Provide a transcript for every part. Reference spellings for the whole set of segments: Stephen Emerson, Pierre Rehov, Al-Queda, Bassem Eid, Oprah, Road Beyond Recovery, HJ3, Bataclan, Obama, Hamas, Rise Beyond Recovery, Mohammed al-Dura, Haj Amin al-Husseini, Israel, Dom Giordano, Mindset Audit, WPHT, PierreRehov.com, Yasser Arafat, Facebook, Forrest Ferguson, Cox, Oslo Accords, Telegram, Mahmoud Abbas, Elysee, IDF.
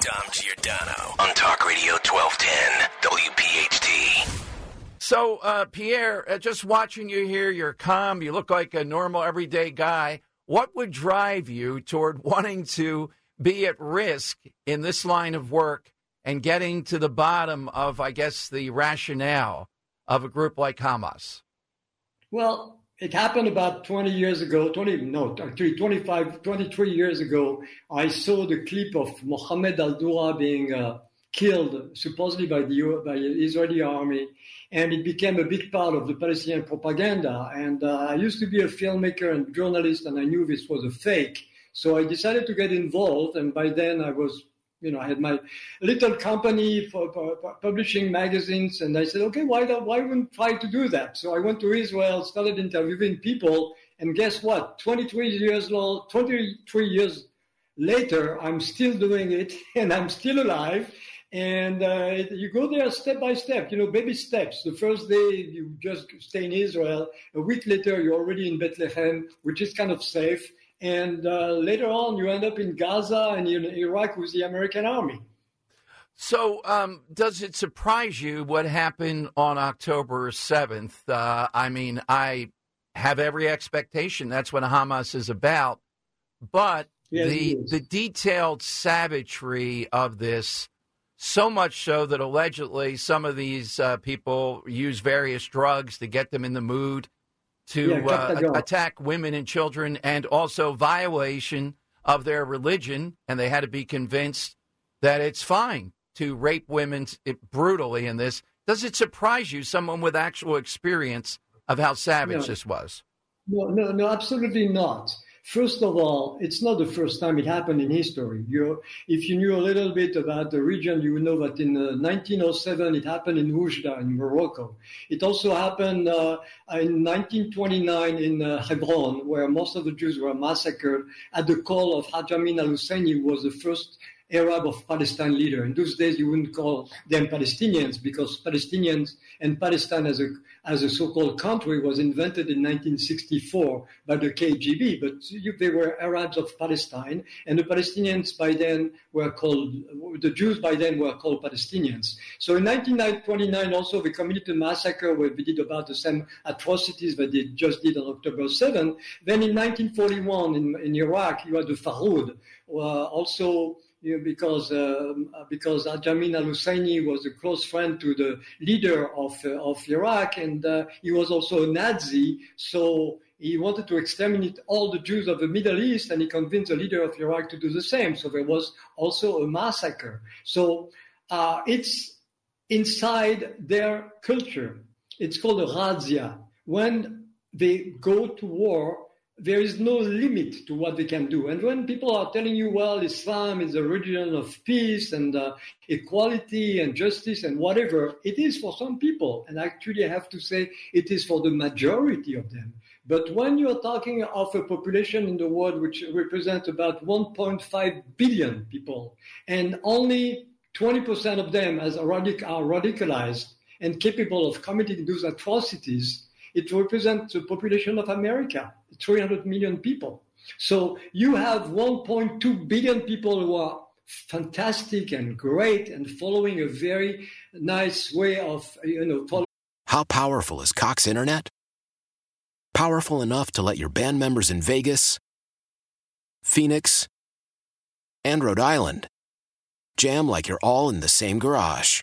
Dom Giordano on Talk Radio 1210 WPHT. So, Pierre, just watching you here, you're calm. You look like a normal, everyday guy. What would drive you toward wanting to be at risk in this line of work and getting to the bottom of, I guess, the rationale of a group like Hamas? Well, it happened about 23 years ago. I saw the clip of Mohammed al-Dura being killed, supposedly by the Israeli army, and it became a big part of the Palestinian propaganda. And I used to be a filmmaker and journalist, and I knew this was a fake. So I decided to get involved, and by then I was... I had my little company for publishing magazines, and I said, okay, why wouldn't I try to do that? So I went to Israel, started interviewing people, and guess what? 23 years later, I'm still doing it, and I'm still alive. And you go there step by step, baby steps. The first day, you just stay in Israel. A week later, you're already in Bethlehem, which is kind of safe. And later on, you end up in Gaza and in Iraq with the American army. So does it surprise you what happened on October 7th? I have every expectation that's what Hamas is about. But yes, the detailed savagery of this, so much so that allegedly some of these people use various drugs to get them in the mood to attack women and children, and also violation of their religion. And they had to be convinced that it's fine to rape women brutally in this. Does it surprise you, someone with actual experience of how savage this was? No, absolutely not. First of all, it's not the first time it happened in history. If you knew a little bit about the region, you would know that in 1907, it happened in Oujda in Morocco. It also happened in 1929 in Hebron, where most of the Jews were massacred at the call of Haj Amin al-Husseini, who was the first Arab of Palestine leader. In those days, you wouldn't call them Palestinians, because Palestinians and Palestine as a so-called country was invented in 1964 by the KGB, but they were Arabs of Palestine, and the Palestinians the Jews by then were called Palestinians. So in 1929, also, they committed a massacre where they did about the same atrocities that they just did on October 7. Then in 1941, in Iraq, you had the Farud, also... Because Haj Amin al-Husseini was a close friend to the leader of Iraq, and he was also a Nazi, so he wanted to exterminate all the Jews of the Middle East, and he convinced the leader of Iraq to do the same. So there was also a massacre. So it's inside their culture. It's called a razzia. When they go to war, there is no limit to what they can do. And when people are telling you, well, Islam is a religion of peace and equality and justice and whatever, it is for some people. And actually, I have to say, it is for the majority of them. But when you're talking of a population in the world which represents about 1.5 billion people, and only 20% of them are radicalized and capable of committing those atrocities, it represents the population of America, 300 million people. So you have 1.2 billion people who are fantastic and great and following a very nice way of, How powerful is Cox Internet? Powerful enough to let your band members in Vegas, Phoenix, and Rhode Island Jam like you're all in the same garage.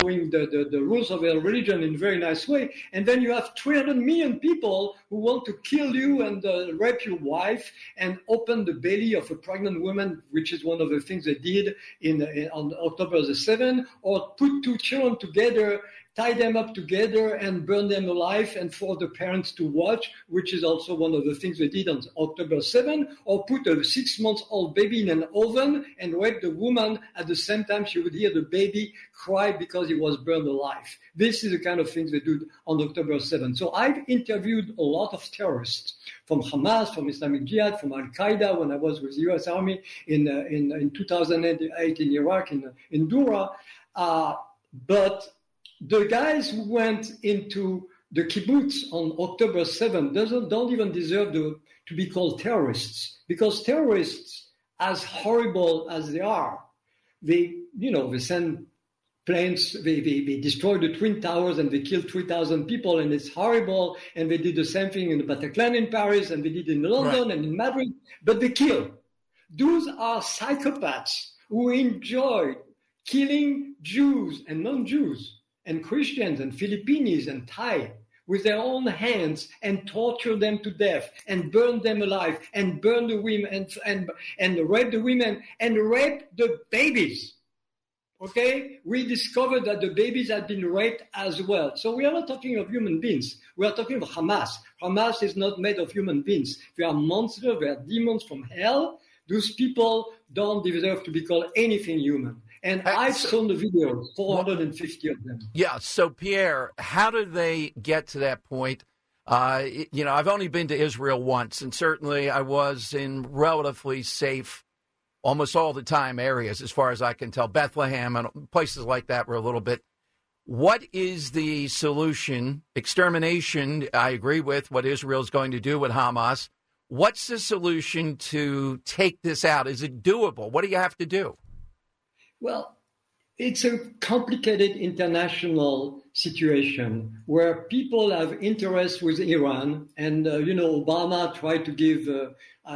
Doing the rules of their religion in a very nice way, and then you have 300 million people who want to kill you and rape your wife and open the belly of a pregnant woman, which is one of the things they did on October the 7th, or put two children together, tie them up together and burn them alive and for the parents to watch, which is also one of the things they did on October 7th, or put a 6-month-old baby in an oven and rape the woman. At the same time, she would hear the baby cry because he was burned alive. This is the kind of things they do on October 7th. So I've interviewed a lot of terrorists from Hamas, from Islamic Jihad, from Al-Qaeda when I was with the U.S. Army in 2008 in Iraq, in Dura. But the guys who went into the kibbutz on October 7th don't even deserve to be called terrorists, because terrorists, as horrible as they are, they send planes, they destroyed the Twin Towers and they killed 3,000 people, and it's horrible. And they did the same thing in the Bataclan in Paris, and they did in London and in Madrid, but they kill. Those are psychopaths who enjoyed killing Jews and non-Jews, and Christians and Filipinos and Thai with their own hands, and torture them to death and burn them alive and burn the women and rape the women and rape the babies. Okay? We discovered that the babies had been raped as well. So we are not talking of human beings. We are talking of Hamas. Hamas is not made of human beings. They are monsters. They are demons from hell. Those people don't deserve to be called anything human. And I've shown the video, 450 of them. Yeah, so Pierre, how do they get to that point? I've only been to Israel once, and certainly I was in relatively safe, almost all the time, areas, as far as I can tell. Bethlehem and places like that were a little bit. What is the solution? Extermination, I agree with what Israel's going to do with Hamas. What's the solution to take this out? Is it doable? What do you have to do? Well, it's a complicated international situation where people have interests with Iran. And, Obama tried to give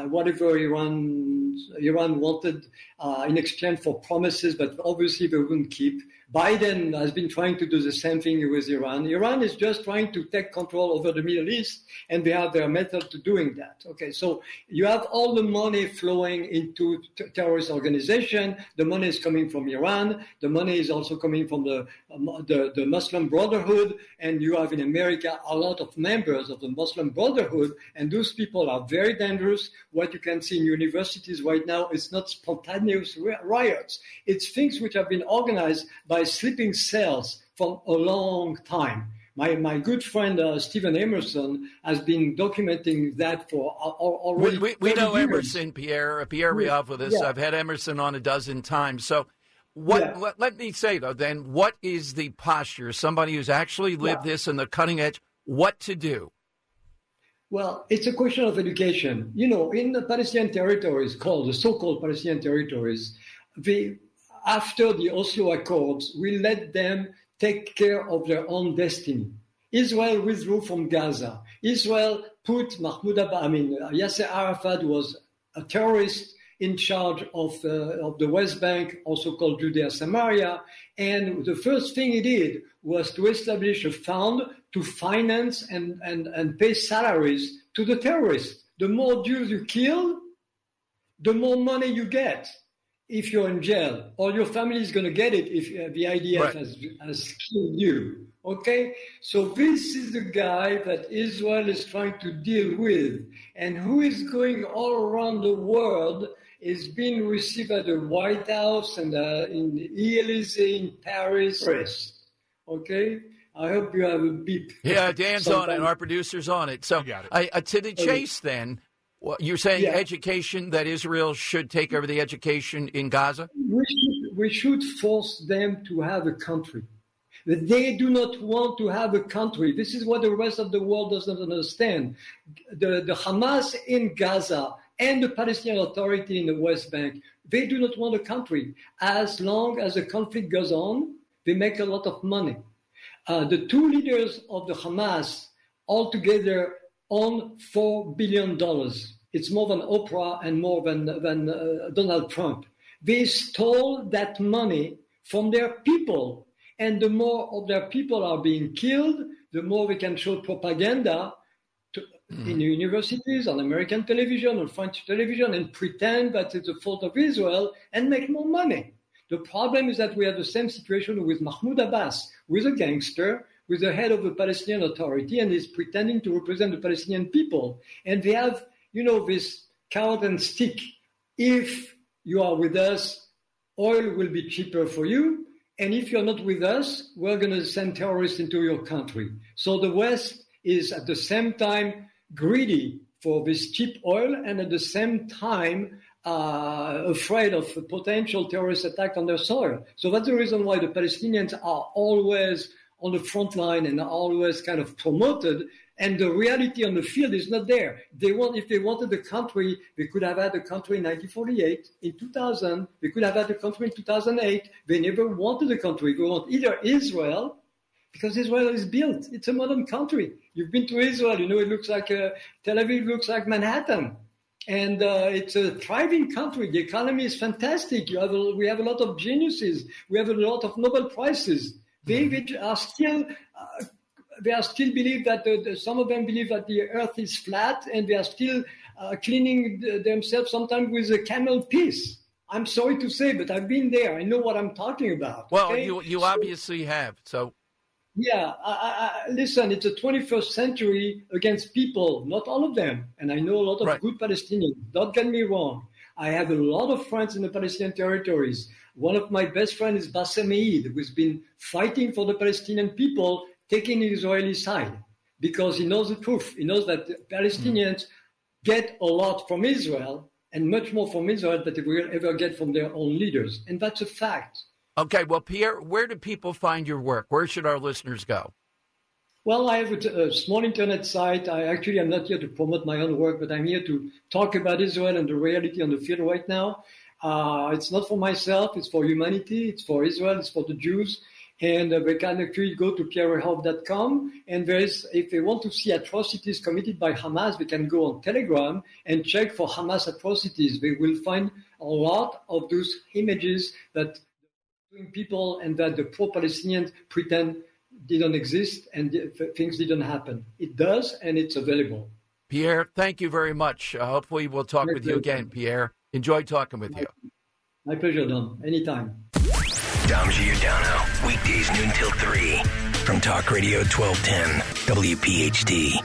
whatever Iran wanted in exchange for promises, but obviously they wouldn't keep. Biden has been trying to do the same thing with Iran. Iran is just trying to take control over the Middle East, and they have their method to doing that. Okay, so you have all the money flowing into terrorist organization. The money is coming from Iran. The money is also coming from the Muslim Brotherhood, and you have in America a lot of members of the Muslim Brotherhood, and those people are very dangerous. What you can see in universities right now is not spontaneous riots. It's things which have been organized by sleeping cells for a long time. My good friend Stephen Emerson has been documenting that for already. We know years. Emerson, Pierre Rehov with us. Yeah. I've had Emerson on a dozen times. So let me say, though, then, what is the posture? Somebody who's actually lived this in the cutting edge, what to do? Well, it's a question of education. In the Palestinian territories, called the so-called Palestinian territories, after the Oslo Accords, we let them take care of their own destiny. Israel withdrew from Gaza. Israel put Yasser Arafat, who was a terrorist, in charge of the West Bank, also called Judea Samaria. And the first thing he did was to establish a fund to finance and pay salaries to the terrorists. The more Jews you kill, the more money you get if you're in jail, or your family is going to get it if the IDF right. has killed you. Okay, so this is the guy that Israel is trying to deal with, and who is going all around the world is being received at the White House and in the Elysee in Paris. Yes. Okay, I hope you have a beep. Yeah, Dan's sometime. On it. Our producer's on it. So to the chase, then. Well, you're saying education, that Israel should take over the education in Gaza? We should force them to have a country. They do not want to have a country. This is what the rest of the world doesn't understand. The Hamas in Gaza and the Palestinian Authority in the West Bank, they do not want a country. As long as the conflict goes on, they make a lot of money. The two leaders of the Hamas altogether on $4 billion. It's more than Oprah and more than Donald Trump. They stole that money from their people. And the more of their people are being killed, the more we can show propaganda in universities, on American television, on French television, and pretend that it's the fault of Israel and make more money. The problem is that we have the same situation with Mahmoud Abbas, who is a gangster, with the head of the Palestinian Authority, and is pretending to represent the Palestinian people. And they have, this carrot and stick. If you are with us, oil will be cheaper for you. And if you're not with us, we're going to send terrorists into your country. So the West is at the same time greedy for this cheap oil, and at the same time afraid of a potential terrorist attack on their soil. So that's the reason why the Palestinians are always on the front line and are always kind of promoted, and the reality on the field is not there. If they wanted the country, they could have had a country in 1948, in 2000, they could have had a country in 2008. They never wanted a country. They want either Israel, because Israel is built. It's a modern country. You've been to Israel, it looks like Tel Aviv, looks like Manhattan. And it's a thriving country. The economy is fantastic. We have a lot of geniuses. We have a lot of Nobel Prizes. They are still believe that some of them believe that the earth is flat, and they are still cleaning themselves sometimes with a camel piece. I'm sorry to say, but I've been there. I know what I'm talking about. Well, okay? you obviously have. So, yeah, listen, it's the 21st century against people, not all of them. And I know a lot of good Palestinians. Don't get me wrong. I have a lot of friends in the Palestinian territories. One of my best friends is Bassem Eid, who's been fighting for the Palestinian people, taking the Israeli side, because he knows the truth. He knows that the Palestinians get a lot from Israel, and much more from Israel than they will ever get from their own leaders. And that's a fact. Okay, well, Pierre, where do people find your work? Where should our listeners go? Well, I have a small internet site. I'm not here to promote my own work, but I'm here to talk about Israel and the reality on the field right now. It's not for myself. It's for humanity. It's for Israel. It's for the Jews. And they can actually go to PierreRehov.com. And if they want to see atrocities committed by Hamas, they can go on Telegram and check for Hamas atrocities. They will find a lot of those images that people and that the pro-Palestinians pretend didn't exist and things didn't happen. It does, and it's available. Pierre, thank you very much. Hopefully we'll talk with you again, Pierre. Enjoyed talking with you. My pleasure, Dom. Anytime. Dom Giordano, weekdays noon till 3 from Talk Radio 1210 WPHT.